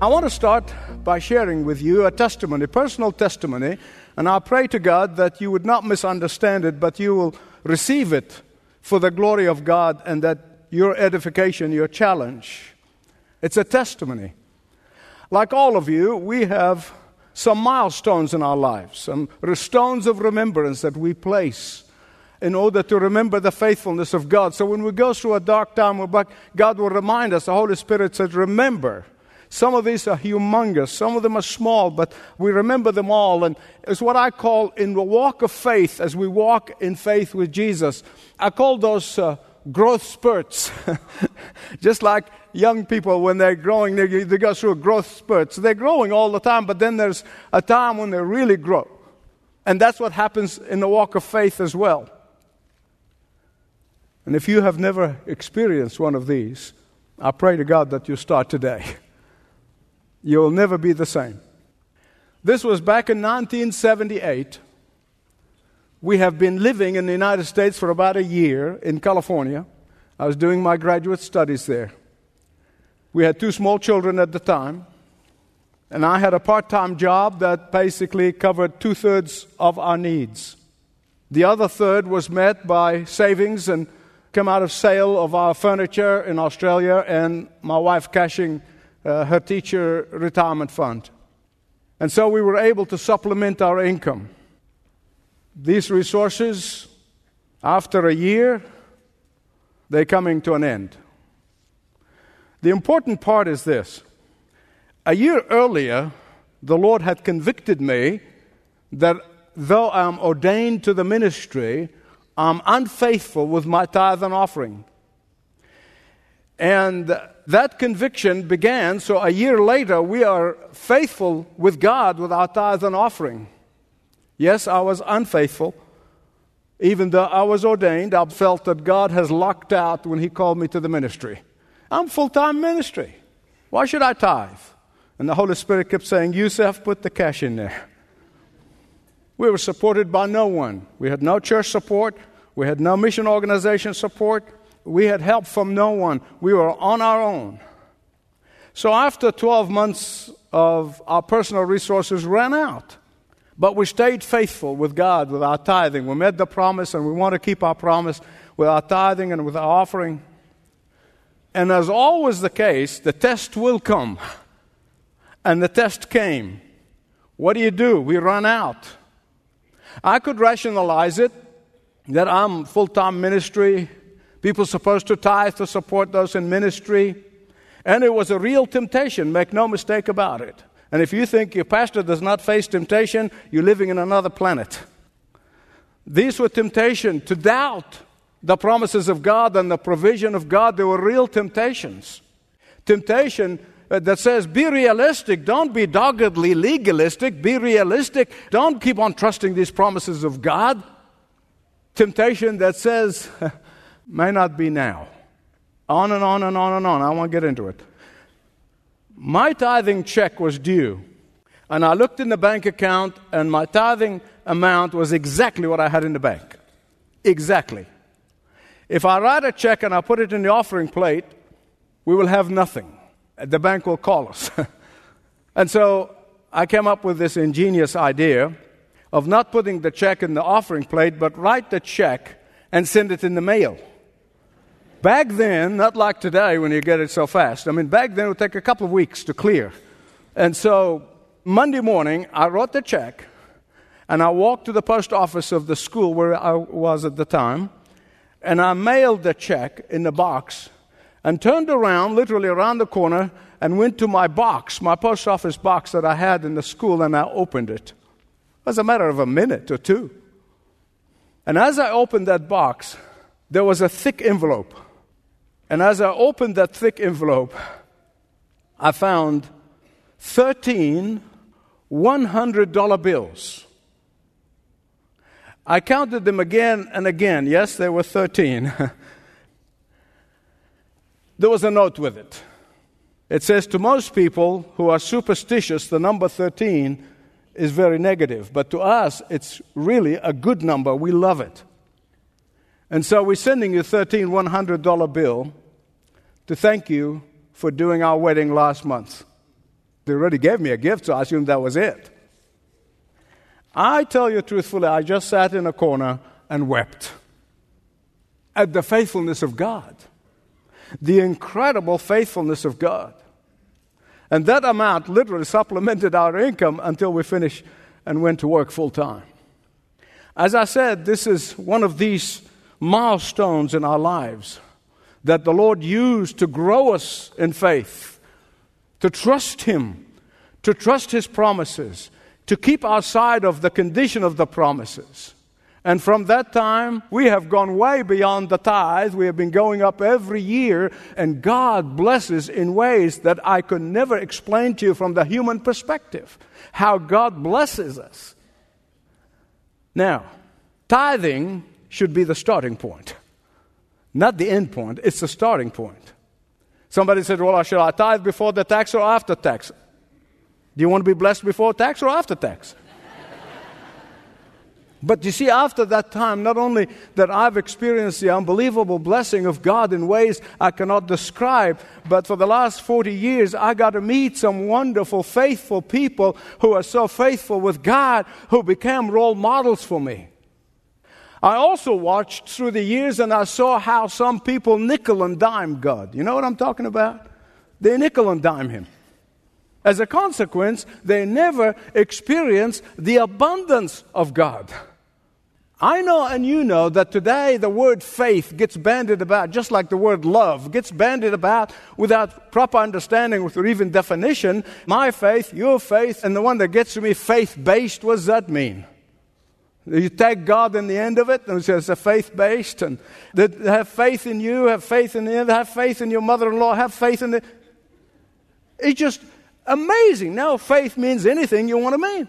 I want to start by sharing with you a testimony, personal testimony, and I pray to God that you would not misunderstand it, but you will receive it for the glory of God and that your edification, your challenge. It's a testimony. Like all of you, we have some milestones in our lives, some stones of remembrance that we place in order to remember the faithfulness of God. So when we go through a dark time, God will remind us. The Holy Spirit says, remember. Some of these are humongous. Some of them are small, but we remember them all. And it's what I call in the walk of faith, as we walk in faith with Jesus, I call those growth spurts. Just like young people, when they're growing, they go through growth spurts. They're growing all the time, but then there's a time when they really grow. And that's what happens in the walk of faith as well. And if you have never experienced one of these, I pray to God that you start today. You'll never be the same. This was back in 1978. We have been living in the United States for about a year in California. I was doing my graduate studies there. We had two small children at the time, and I had a part-time job that basically covered two-thirds of our needs. The other third was met by savings and come out of sale of our furniture in Australia and my wife cashing her teacher retirement fund. And so we were able to supplement our income. These resources, after a year, they're coming to an end. The important part is this. A year earlier, the Lord had convicted me that though I'm ordained to the ministry, I'm unfaithful with my tithe and offering. And that conviction began, so a year later, we are faithful with God with our tithe and offering. Yes, I was unfaithful. Even though I was ordained, I felt that God has locked out when He called me to the ministry. I'm full-time ministry. Why should I tithe? And the Holy Spirit kept saying, Youssef, put the cash in there. We were supported by no one. We had no church support. We had no mission organization support. We had help from no one. We were on our own. So after 12 months of our personal resources ran out, but we stayed faithful with God with our tithing. We made the promise, and we want to keep our promise with our tithing and with our offering. And as always the case, the test will come. And the test came. What do? We run out. I could rationalize it that I'm full-time ministry. People are supposed to tithe to support those in ministry. And it was a real temptation. Make no mistake about it. And if you think your pastor does not face temptation, you're living in another planet. These were temptations to doubt the promises of God and the provision of God. They were real temptations. Temptation that says, be realistic. Don't be doggedly legalistic. Be realistic. Don't keep on trusting these promises of God. Temptation that says, may not be now. On and on and on and on. I won't get into it. My tithing check was due, and I looked in the bank account, and my tithing amount was exactly what I had in the bank. Exactly. If I write a check and I put it in the offering plate, we will have nothing. The bank will call us. And so I came up with this ingenious idea of not putting the check in the offering plate, but write the check and send it in the mail. Back then, not like today when you get it so fast. I mean, back then it would take a couple of weeks to clear. And so Monday morning, I wrote the check, and I walked to the post office of the school where I was at the time, and I mailed the check in the box and turned around, literally around the corner, and went to my box, my post office box that I had in the school, and I opened it. It was a matter of a minute or two. And as I opened that box, there was a thick envelope. And as I opened that thick envelope, I found 13 $100 bills. I counted them again and again. Yes, there were 13. There was a note with it. It says, to most people who are superstitious, the number 13 is very negative. But to us, it's really a good number. We love it. And so we're sending you 13 $100 bill to thank you for doing our wedding last month. They already gave me a gift, so I assumed that was it. I tell you truthfully, I just sat in a corner and wept at the faithfulness of God, the incredible faithfulness of God. And that amount literally supplemented our income until we finished and went to work full time. As I said, this is one of these milestones in our lives that the Lord used to grow us in faith, to trust Him, to trust His promises, to keep our side of the condition of the promises. And from that time, we have gone way beyond the tithe. We have been going up every year, and God blesses in ways that I could never explain to you from the human perspective, how God blesses us. Now, tithing should be the starting point, not the end point. It's the starting point. Somebody said, well, should I tithe before the tax or after tax? Do you want to be blessed before tax or after tax? But you see, after that time, not only that I've experienced the unbelievable blessing of God in ways I cannot describe, but for the last 40 years, I got to meet some wonderful, faithful people who are so faithful with God, who became role models for me. I also watched through the years, and I saw how some people nickel and dime God. You know what I'm talking about? They nickel and dime Him. As a consequence, they never experience the abundance of God. I know and you know that today the word faith gets bandied about, just like the word love gets bandied about without proper understanding or even definition. My faith, your faith, and the one that gets to me, faith-based, what does that mean? You take God in the end of it, and it says, faith-based, and have faith in you, have faith in the other, have faith in your mother-in-law, have faith in the... It's just... amazing. Now, faith means anything you want to mean.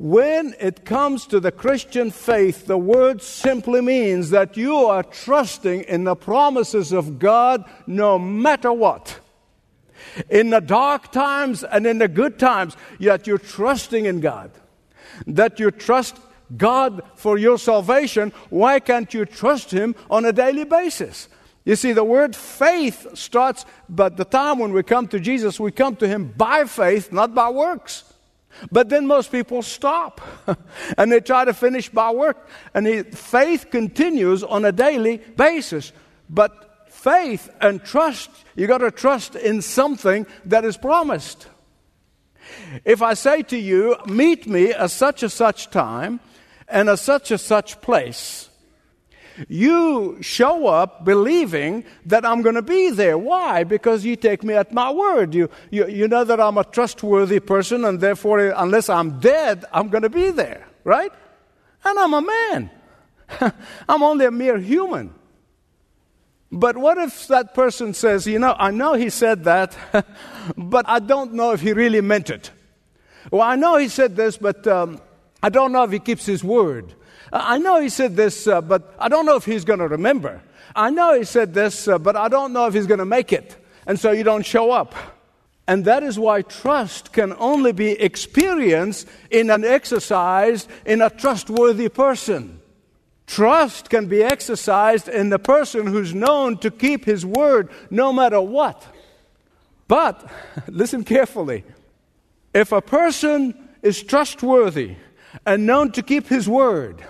When it comes to the Christian faith, the word simply means that you are trusting in the promises of God no matter what. In the dark times and in the good times, yet you're trusting in God. That you trust God for your salvation. Why can't you trust Him on a daily basis? You see, the word faith starts, but the time when we come to Jesus, we come to Him by faith, not by works. But then most people stop, and they try to finish by work. And faith continues on a daily basis. But faith and trust, you got to trust in something that is promised. If I say to you, meet me at such and such time and at such and such place, you show up believing that I'm going to be there. Why? Because you take me at my word. You know that I'm a trustworthy person, and therefore, unless I'm dead, I'm going to be there, right? And I'm a man. I'm only a mere human. But what if that person says, I know he said that, but I don't know if he really meant it. Well, I know he said this, but I don't know if he keeps his word. I know he said this, but I don't know if he's going to remember. I know he said this, but I don't know if he's going to make it. And so you don't show up. And that is why trust can only be experienced in an exercise in a trustworthy person. Trust can be exercised in the person who's known to keep his word no matter what. But, listen carefully, if a person is trustworthy and known to keep his word,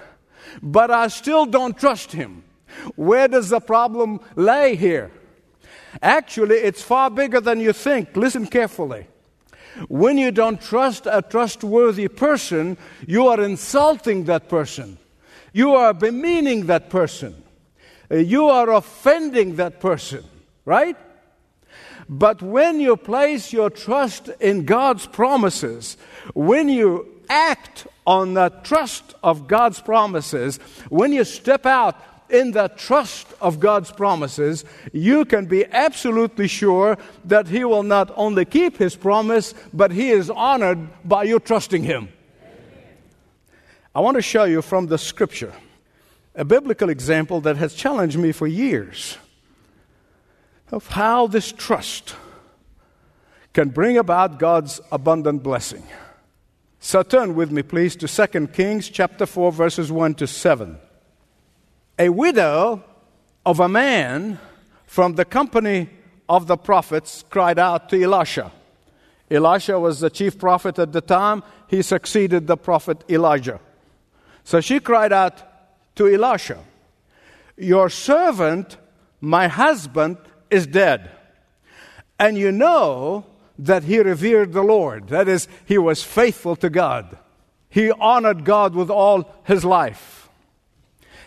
but I still don't trust him. Where does the problem lay here? Actually, it's far bigger than you think. Listen carefully. When you don't trust a trustworthy person, you are insulting that person. You are demeaning that person. You are offending that person, right? But when you place your trust in God's promises, when you act on the trust of God's promises, when you step out in the trust of God's promises, you can be absolutely sure that He will not only keep His promise, but He is honored by you trusting Him. I want to show you from the Scripture a biblical example that has challenged me for years of how this trust can bring about God's abundant blessing. So turn with me, please, to 2 Kings chapter 4, verses 1 to 7. A widow of a man from the company of the prophets cried out to Elisha. Elisha was the chief prophet at the time. He succeeded the prophet Elijah. So she cried out to Elisha, "Your servant, my husband, is dead. And you know that he revered the Lord." That is, he was faithful to God. He honored God with all his life.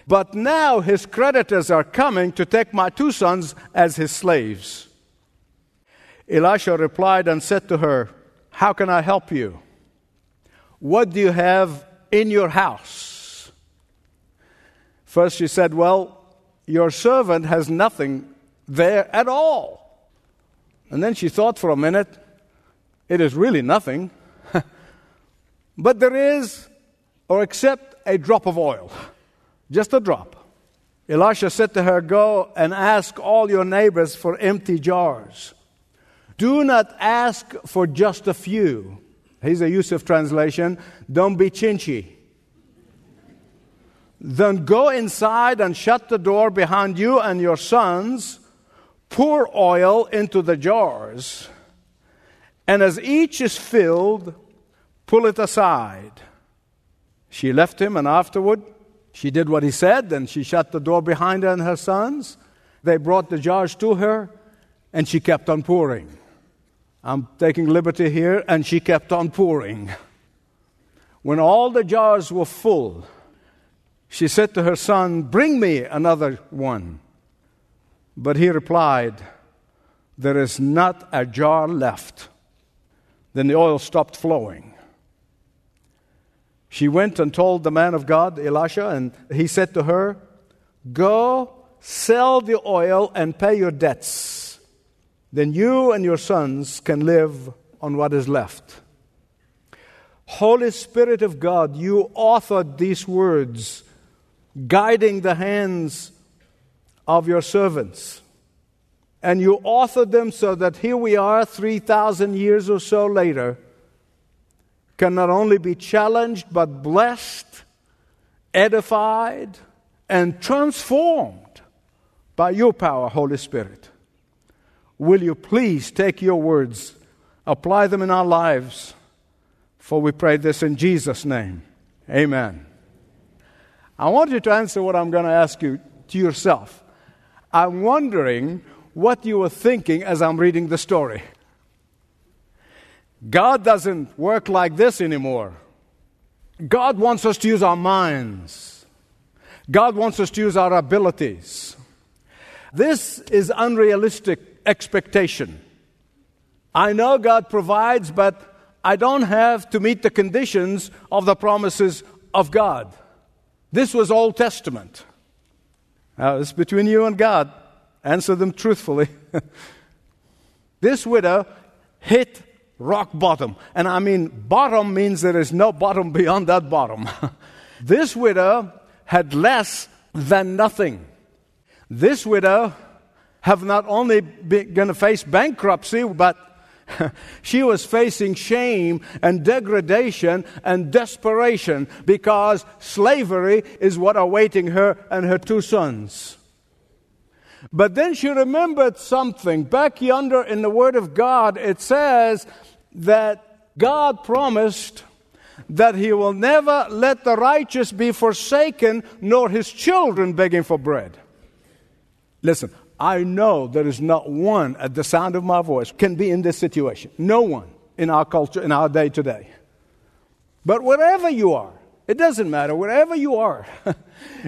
"But now his creditors are coming to take my two sons as his slaves." Elisha replied and said to her, "How can I help you? What do you have in your house?" First she said, "Well, your servant has nothing there at all." And then she thought for a minute, it is really nothing. But there is, or except a drop of oil, just a drop. Elisha said to her, "Go and ask all your neighbors for empty jars. Do not ask for just a few." Here's a Youssef translation. Don't be chinchy. "Then go inside and shut the door behind you and your sons. Pour oil into the jars. And as each is filled, pull it aside." She left him, and afterward she did what he said, and she shut the door behind her and her sons. They brought the jars to her, and she kept on pouring. I'm taking liberty here, and she kept on pouring. When all the jars were full, she said to her son, "Bring me another one." But he replied, "There is not a jar left." Then the oil stopped flowing. She went and told the man of God, Elisha, and he said to her, "Go sell the oil and pay your debts. Then you and your sons can live on what is left." Holy Spirit of God, you authored these words, guiding the hands of your servants. And you authored them so that here we are 3,000 years or so later, can not only be challenged, but blessed, edified, and transformed by your power, Holy Spirit. Will you please take your words, apply them in our lives, for we pray this in Jesus' name. Amen. I want you to answer what I'm going to ask you to yourself. I'm wondering what you were thinking as I'm reading the story. God doesn't work like this anymore. God wants us to use our minds. God wants us to use our abilities. This is unrealistic expectation. I know God provides, but I don't have to meet the conditions of the promises of God. This was Old Testament. Now, it's between you and God. Answer them truthfully. This widow hit rock bottom. And I mean, bottom means there is no bottom beyond that bottom. This widow had less than nothing. This widow have not only been going to face bankruptcy, but she was facing shame and degradation and desperation because slavery is what awaiting her and her two sons. But then she remembered something. Back yonder in the Word of God, it says that God promised that He will never let the righteous be forsaken, nor His children begging for bread. Listen. I know there is not one at the sound of my voice can be in this situation. No one in our culture, in our day today. But wherever you are, it doesn't matter, wherever you are,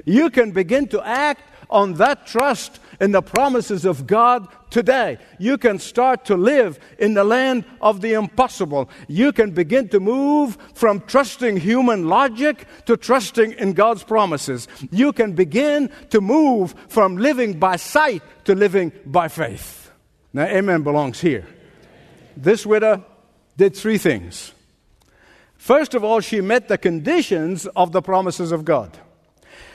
you can begin to act on that trust in the promises of God today. You can start to live in the land of the impossible. You can begin to move from trusting human logic to trusting in God's promises. You can begin to move from living by sight to living by faith. Now, amen belongs here. This widow did three things. First of all, she met the conditions of the promises of God.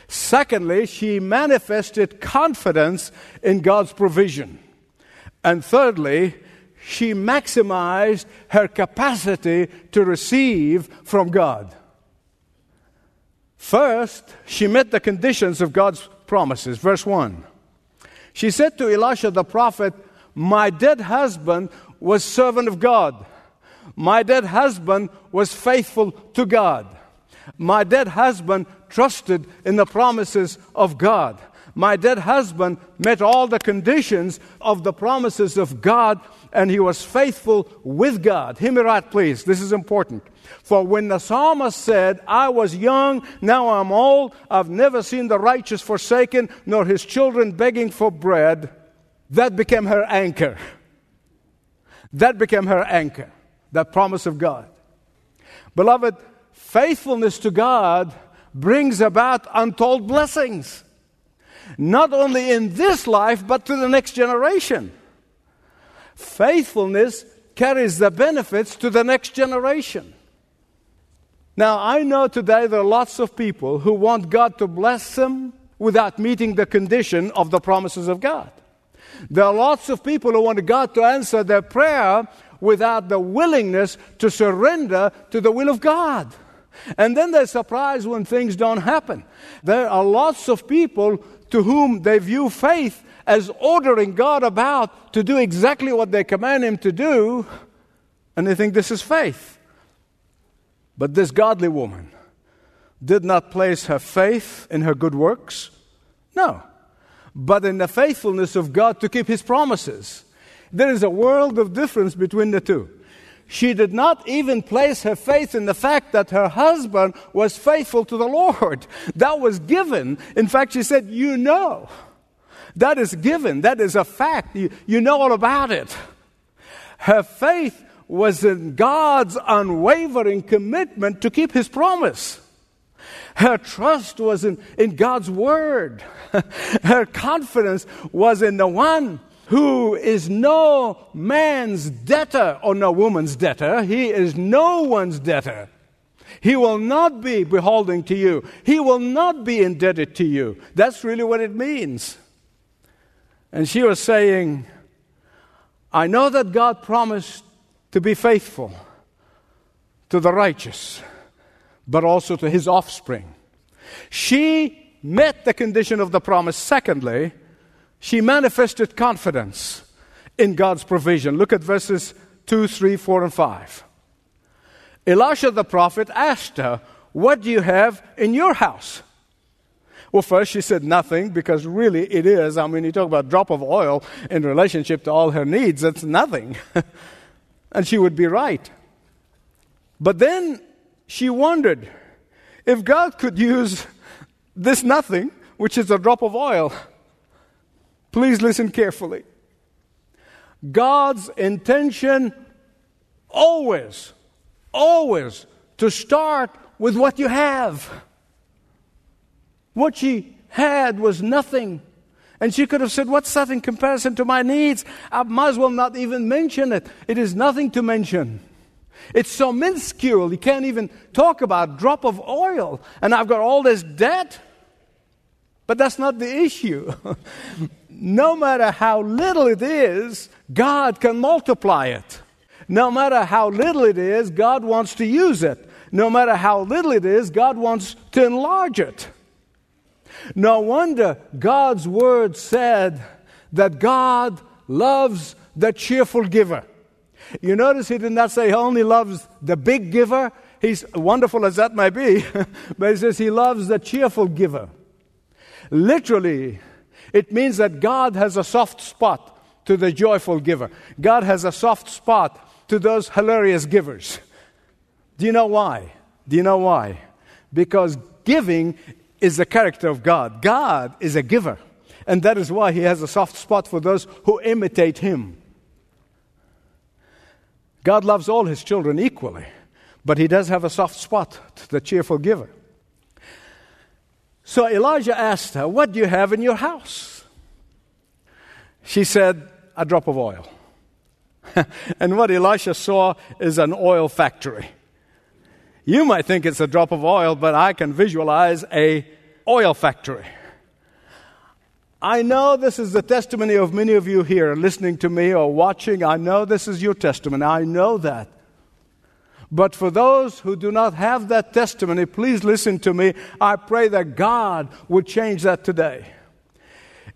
Secondly, she manifested confidence in God's provision. And thirdly, she maximized her capacity to receive from God. First, she met the conditions of God's promises. Verse 1. She said to Elisha the prophet, "My dead husband was servant of God. My dead husband was faithful to God. My dead husband trusted in the promises of God. My dead husband met all the conditions of the promises of God, and he was faithful with God." Hear me right, please. This is important. For when the psalmist said, "I was young, now I'm old. I've never seen the righteous forsaken, nor his children begging for bread," that became her anchor. That became her anchor. That promise of God. Beloved, faithfulness to God brings about untold blessings, not only in this life, but to the next generation. Faithfulness carries the benefits to the next generation. Now, I know today there are lots of people who want God to bless them without meeting the condition of the promises of God. There are lots of people who want God to answer their prayer without the willingness to surrender to the will of God. And then they're surprised when things don't happen. There are lots of people to whom they view faith as ordering God about to do exactly what they command Him to do, and they think this is faith. But this godly woman did not place her faith in her good works, no, but in the faithfulness of God to keep His promises. There is a world of difference between the two. She did not even place her faith in the fact that her husband was faithful to the Lord. That was given. In fact, she said, "You know." That is given. That is a fact. You know all about it. Her faith was in God's unwavering commitment to keep His promise. Her trust was in God's word. Her confidence was in the one who is no man's debtor or no woman's debtor. He is no one's debtor. He will not be beholden to you. He will not be indebted to you. That's really what it means. And she was saying, "I know that God promised to be faithful to the righteous, but also to His offspring." She met the condition of the promise. Secondly, she manifested confidence in God's provision. Look at verses 2, 3, 4, and 5. Elisha the prophet asked her, "What do you have in your house?" Well, first she said nothing, because really it is. I mean, you talk about a drop of oil in relationship to all her needs. That's nothing. And she would be right. But then she wondered if God could use this nothing, which is a drop of oil. Please listen carefully. God's intention always to start with what you have. What she had was nothing. And she could have said, "What's that in comparison to my needs? I might as well not even mention it. It is nothing to mention. It's so minuscule, you can't even talk about a drop of oil. And I've got all this debt." But that's not the issue. No matter how little it is, God can multiply it. No matter how little it is, God wants to use it. No matter how little it is, God wants to enlarge it. No wonder God's word said that God loves the cheerful giver. You notice He did not say He only loves the big giver. He's wonderful as that may be, but He says He loves the cheerful giver. Literally, it means that God has a soft spot to the joyful giver. God has a soft spot to those hilarious givers. Do you know why? Because giving is the character of God. God is a giver. And that is why he has a soft spot for those who imitate him. God loves all his children equally, but he does have a soft spot to the cheerful giver. So Elijah asked her, "What do you have in your house?" She said, "A drop of oil." And what Elisha saw is an oil factory. You might think it's a drop of oil, but I can visualize an oil factory. I know this is the testimony of many of you here listening to me or watching. I know this is your testimony. I know that. But for those who do not have that testimony, please listen to me. I pray that God would change that today.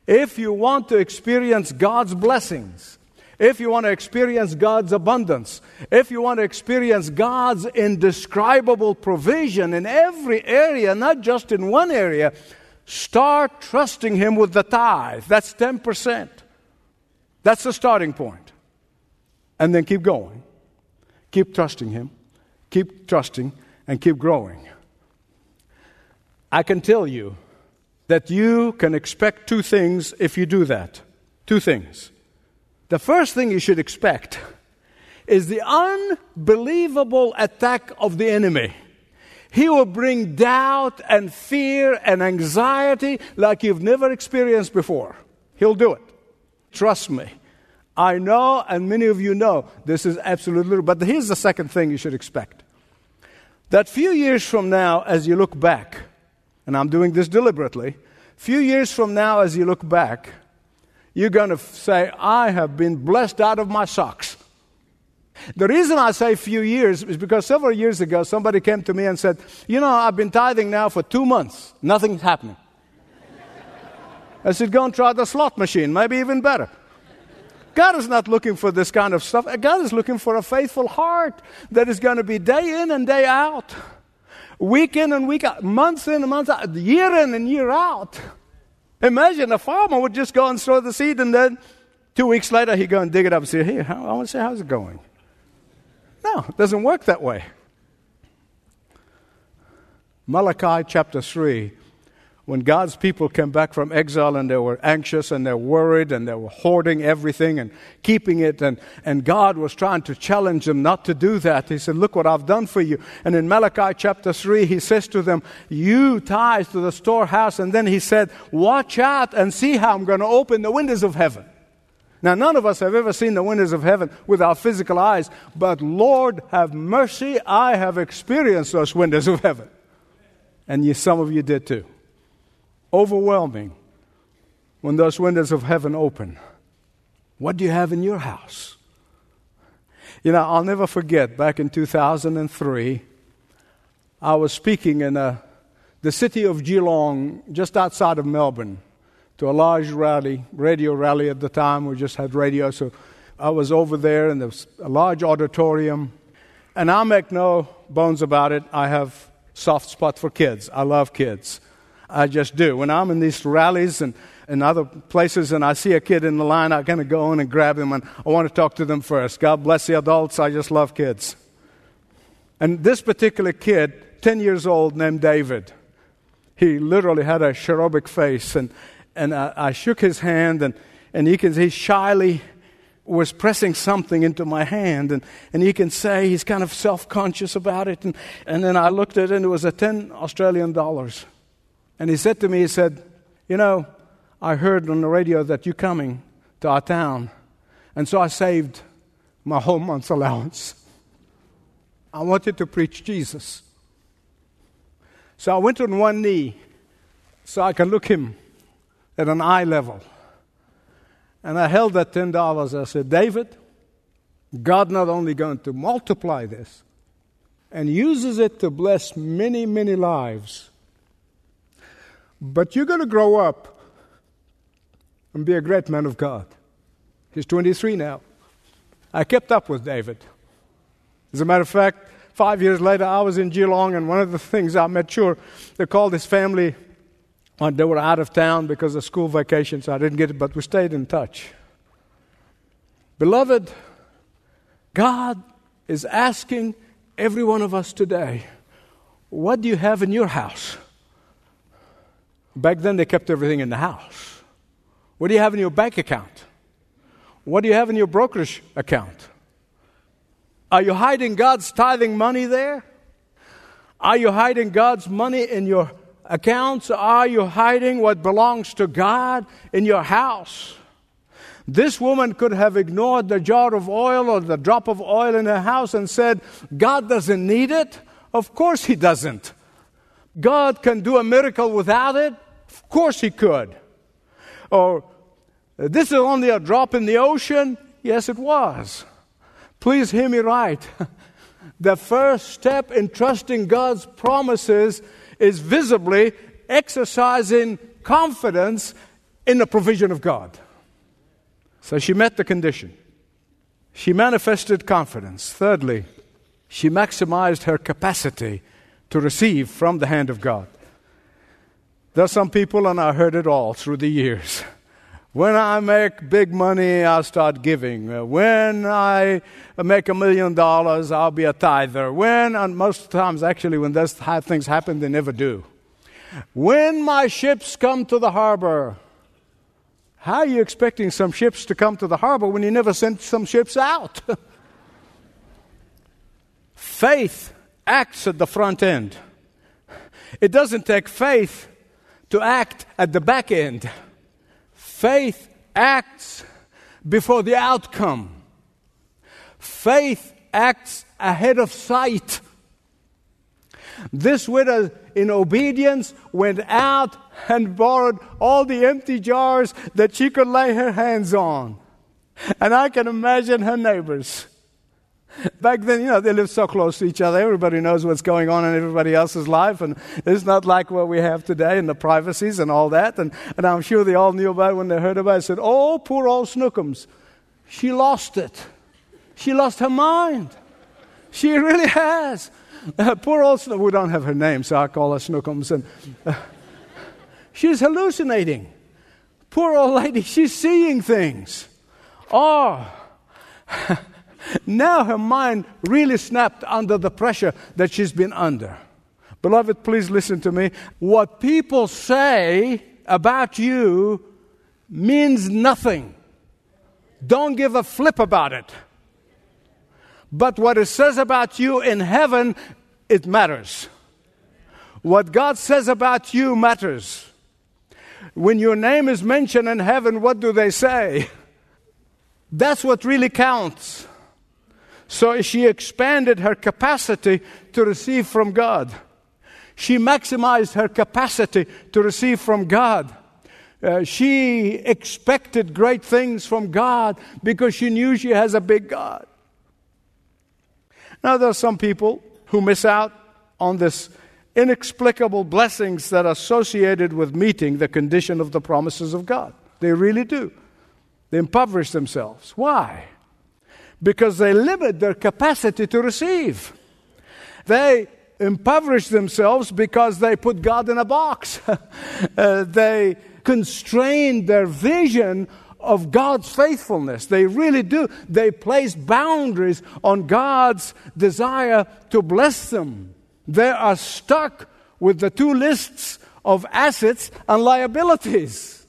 If you want to experience God's blessings, if you want to experience God's abundance, if you want to experience God's indescribable provision in every area, not just in one area, start trusting Him with the tithe. That's 10%. That's the starting point. And then keep going. Keep trusting Him. Keep trusting and keep growing. I can tell you that you can expect two things if you do that. Two things. The first thing you should expect is the unbelievable attack of the enemy. He will bring doubt and fear and anxiety like you've never experienced before. He'll do it. Trust me. I know, and many of you know, this is absolutely. But here's the second thing you should expect. That few years from now, as you look back, and I'm doing this deliberately, few years from now, as you look back, you're going to say, I have been blessed out of my socks. The reason I say few years is because several years ago, somebody came to me and said, you know, I've been tithing now for 2 months. Nothing's happening. I said, go and try the slot machine, maybe even better. God is not looking for this kind of stuff. God is looking for a faithful heart that is going to be day in and day out, week in and week out, month in and month out, year in and year out. Imagine a farmer would just go and sow the seed, and then 2 weeks later he'd go and dig it up and say, hey, I want to say, how's it going? No, it doesn't work that way. Malachi chapter 3, when God's people came back from exile and they were anxious and they were worried and they were hoarding everything and keeping it, and God was trying to challenge them not to do that. He said, look what I've done for you. And in Malachi chapter 3, he says to them, you tithe to the storehouse. And then he said, watch out and see how I'm going to open the windows of heaven. Now, none of us have ever seen the windows of heaven with our physical eyes, but Lord, have mercy, I have experienced those windows of heaven. And you, some of you did too. Overwhelming when those windows of heaven open. What do you have in your house? You know, I'll never forget, back in 2003, I was speaking in the city of Geelong, just outside of Melbourne, to a large rally, radio rally at the time. We just had radio, so I was over there in a large auditorium. And I make no bones about it. I have a soft spot for kids. I love kids. I just do. When I'm in these rallies and other places and I see a kid in the line, I kind of go on and grab him, and I want to talk to them first. God bless the adults. I just love kids. And this particular kid, 10 years old, named David, he literally had a cherubic face, and I shook his hand, and he shyly was pressing something into my hand, and you can say he's kind of self-conscious about it, and then I looked at it, and it was a $10 Australian. And he said to me, you know, I heard on the radio that you're coming to our town, and so I saved my whole month's allowance. I wanted to preach Jesus. So I went on one knee so I could look him at an eye level. And I held that $10. I said, David, God not only going to multiply this and uses it to bless many, many lives, but you're going to grow up and be a great man of God. He's 23 now. I kept up with David. As a matter of fact, 5 years later, I was in Geelong, and one of the things I made sure, they called his family when they were out of town because of school vacation, so I didn't get it, but we stayed in touch. Beloved, God is asking every one of us today, what do you have in your house? Back then, they kept everything in the house. What do you have in your bank account? What do you have in your brokerage account? Are you hiding God's tithing money there? Are you hiding God's money in your accounts? Are you hiding what belongs to God in your house? This woman could have ignored the jar of oil or the drop of oil in her house and said, God doesn't need it. Of course he doesn't. God can do a miracle without it. Of course he could. Or, this is only a drop in the ocean. Yes, it was. Please hear me right. The first step in trusting God's promises is visibly exercising confidence in the provision of God. So she met the condition. She manifested confidence. Thirdly, she maximized her capacity to receive from the hand of God. There are some people, and I heard it all through the years. When I make big money, I'll start giving. When I make $1 million, I'll be a tither. And most times, actually, when those things happen, they never do. When my ships come to the harbor, how are you expecting some ships to come to the harbor when you never sent some ships out? Faith acts at the front end. It doesn't take faith to act at the back end. Faith acts before the outcome. Faith acts ahead of sight. This widow, in obedience, went out and borrowed all the empty jars that she could lay her hands on. And I can imagine her neighbors. Back then, they lived so close to each other. Everybody knows what's going on in everybody else's life. And it's not like what we have today and the privacies and all that. And I'm sure they all knew about it when they heard about it. They said, oh, poor old Snookums. She lost it. She lost her mind. She really has. Poor old Snookums. We don't have her name, so I call her Snookums. And she's hallucinating. Poor old lady. She's seeing things. Oh, now her mind really snapped under the pressure that she's been under. Beloved, please listen to me. What people say about you means nothing. Don't give a flip about it. But what it says about you in heaven, it matters. What God says about you matters. When your name is mentioned in heaven, what do they say? That's what really counts. So she expanded her capacity to receive from God. She maximized her capacity to receive from God. She expected great things from God because she knew she has a big God. Now, there are some people who miss out on this inexplicable blessings that are associated with meeting the condition of the promises of God. They really do. They impoverish themselves. Why? Because they limit their capacity to receive. They impoverish themselves because they put God in a box. They constrain their vision of God's faithfulness. They really do. They place boundaries on God's desire to bless them. They are stuck with the two lists of assets and liabilities.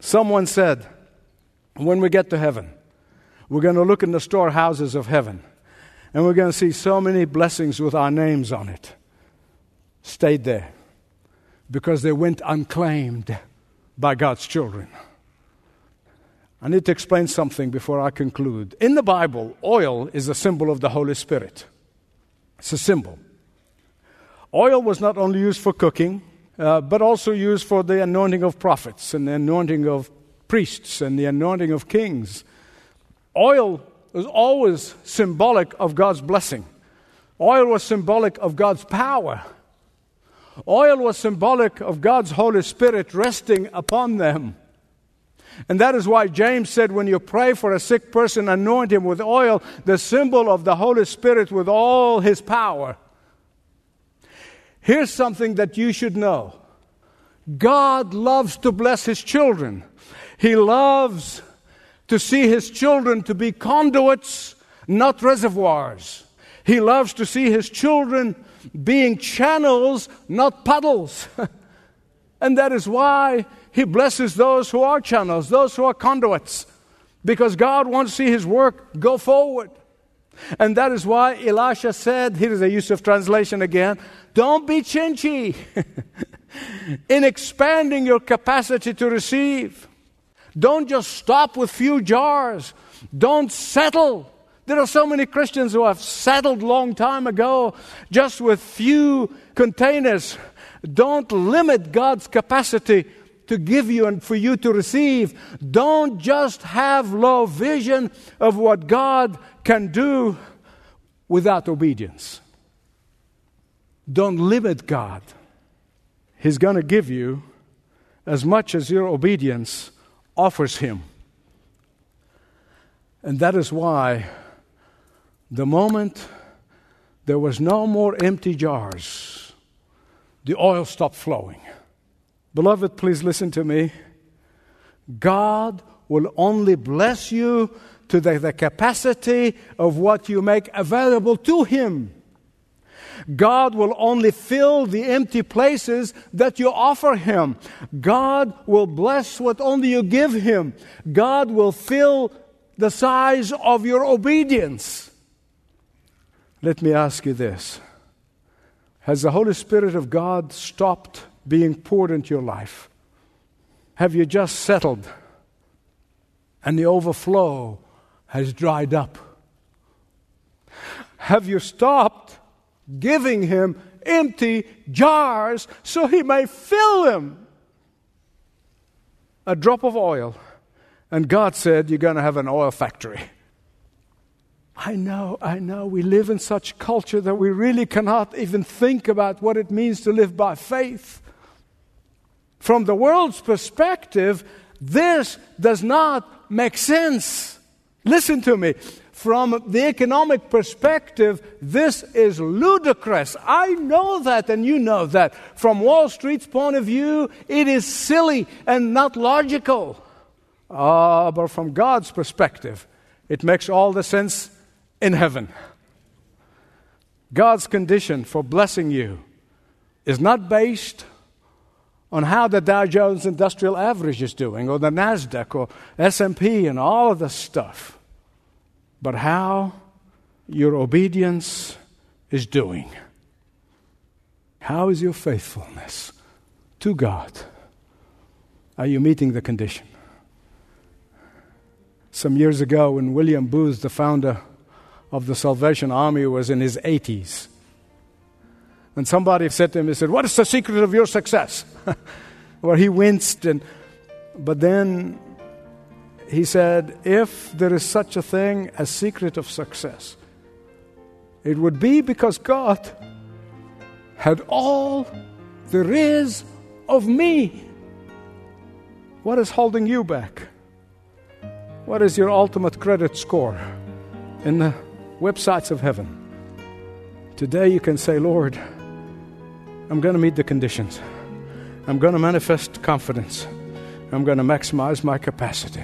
Someone said, when we get to heaven, we're going to look in the storehouses of heaven, and we're going to see so many blessings with our names on it. Stayed there because they went unclaimed by God's children. I need to explain something before I conclude. In the Bible, oil is a symbol of the Holy Spirit. It's a symbol. Oil was not only used for cooking, but also used for the anointing of prophets and the anointing of priests and the anointing of kings. Oil was always symbolic of God's blessing. Oil was symbolic of God's power. Oil was symbolic of God's Holy Spirit resting upon them. And that is why James said, when you pray for a sick person, anoint him with oil, the symbol of the Holy Spirit with all his power. Here's something that you should know. God loves to bless his children. He loves to see his children to be conduits, not reservoirs. He loves to see his children being channels, not puddles. And that is why He blesses those who are channels, those who are conduits, because God wants to see His work go forward. And that is why Elisha said, here is a use of translation again, don't be chintzy in expanding your capacity to receive. Don't just stop with few jars. Don't settle. There are so many Christians who have settled long time ago just with few containers. Don't limit God's capacity to give you and for you to receive. Don't just have low vision of what God can do without obedience. Don't limit God. He's going to give you as much as your obedience offers Him. And that is why the moment there was no more empty jars, the oil stopped flowing. Beloved, please listen to me. God will only bless you to the capacity of what you make available to Him. God will only fill the empty places that you offer Him. God will bless what only you give Him. God will fill the size of your obedience. Let me ask you this. Has the Holy Spirit of God stopped being poured into your life? Have you just settled and the overflow has dried up? Have you stopped giving Him empty jars so He may fill them? A drop of oil. And God said, you're going to have an oil factory. I know, we live in such culture that we really cannot even think about what it means to live by faith. From the world's perspective, this does not make sense. Listen to me. From the economic perspective, this is ludicrous. I know that, and you know that. From Wall Street's point of view, it is silly and not logical. But from God's perspective, it makes all the sense in heaven. God's condition for blessing you is not based on how the Dow Jones Industrial Average is doing, or the NASDAQ, or S&P, and all of the stuff, but how your obedience is doing. How is your faithfulness to God? Are you meeting the condition? Some years ago, when William Booth, the founder of the Salvation Army, was in his 80s, and somebody said to him, he said, what is the secret of your success? Well, he winced, but then he said, if there is such a thing as secret of success, it would be because God had all there is of me. What is holding you back? What is your ultimate credit score in the websites of heaven? Today you can say, Lord, I'm going to meet the conditions. I'm going to manifest confidence. I'm going to maximize my capacity.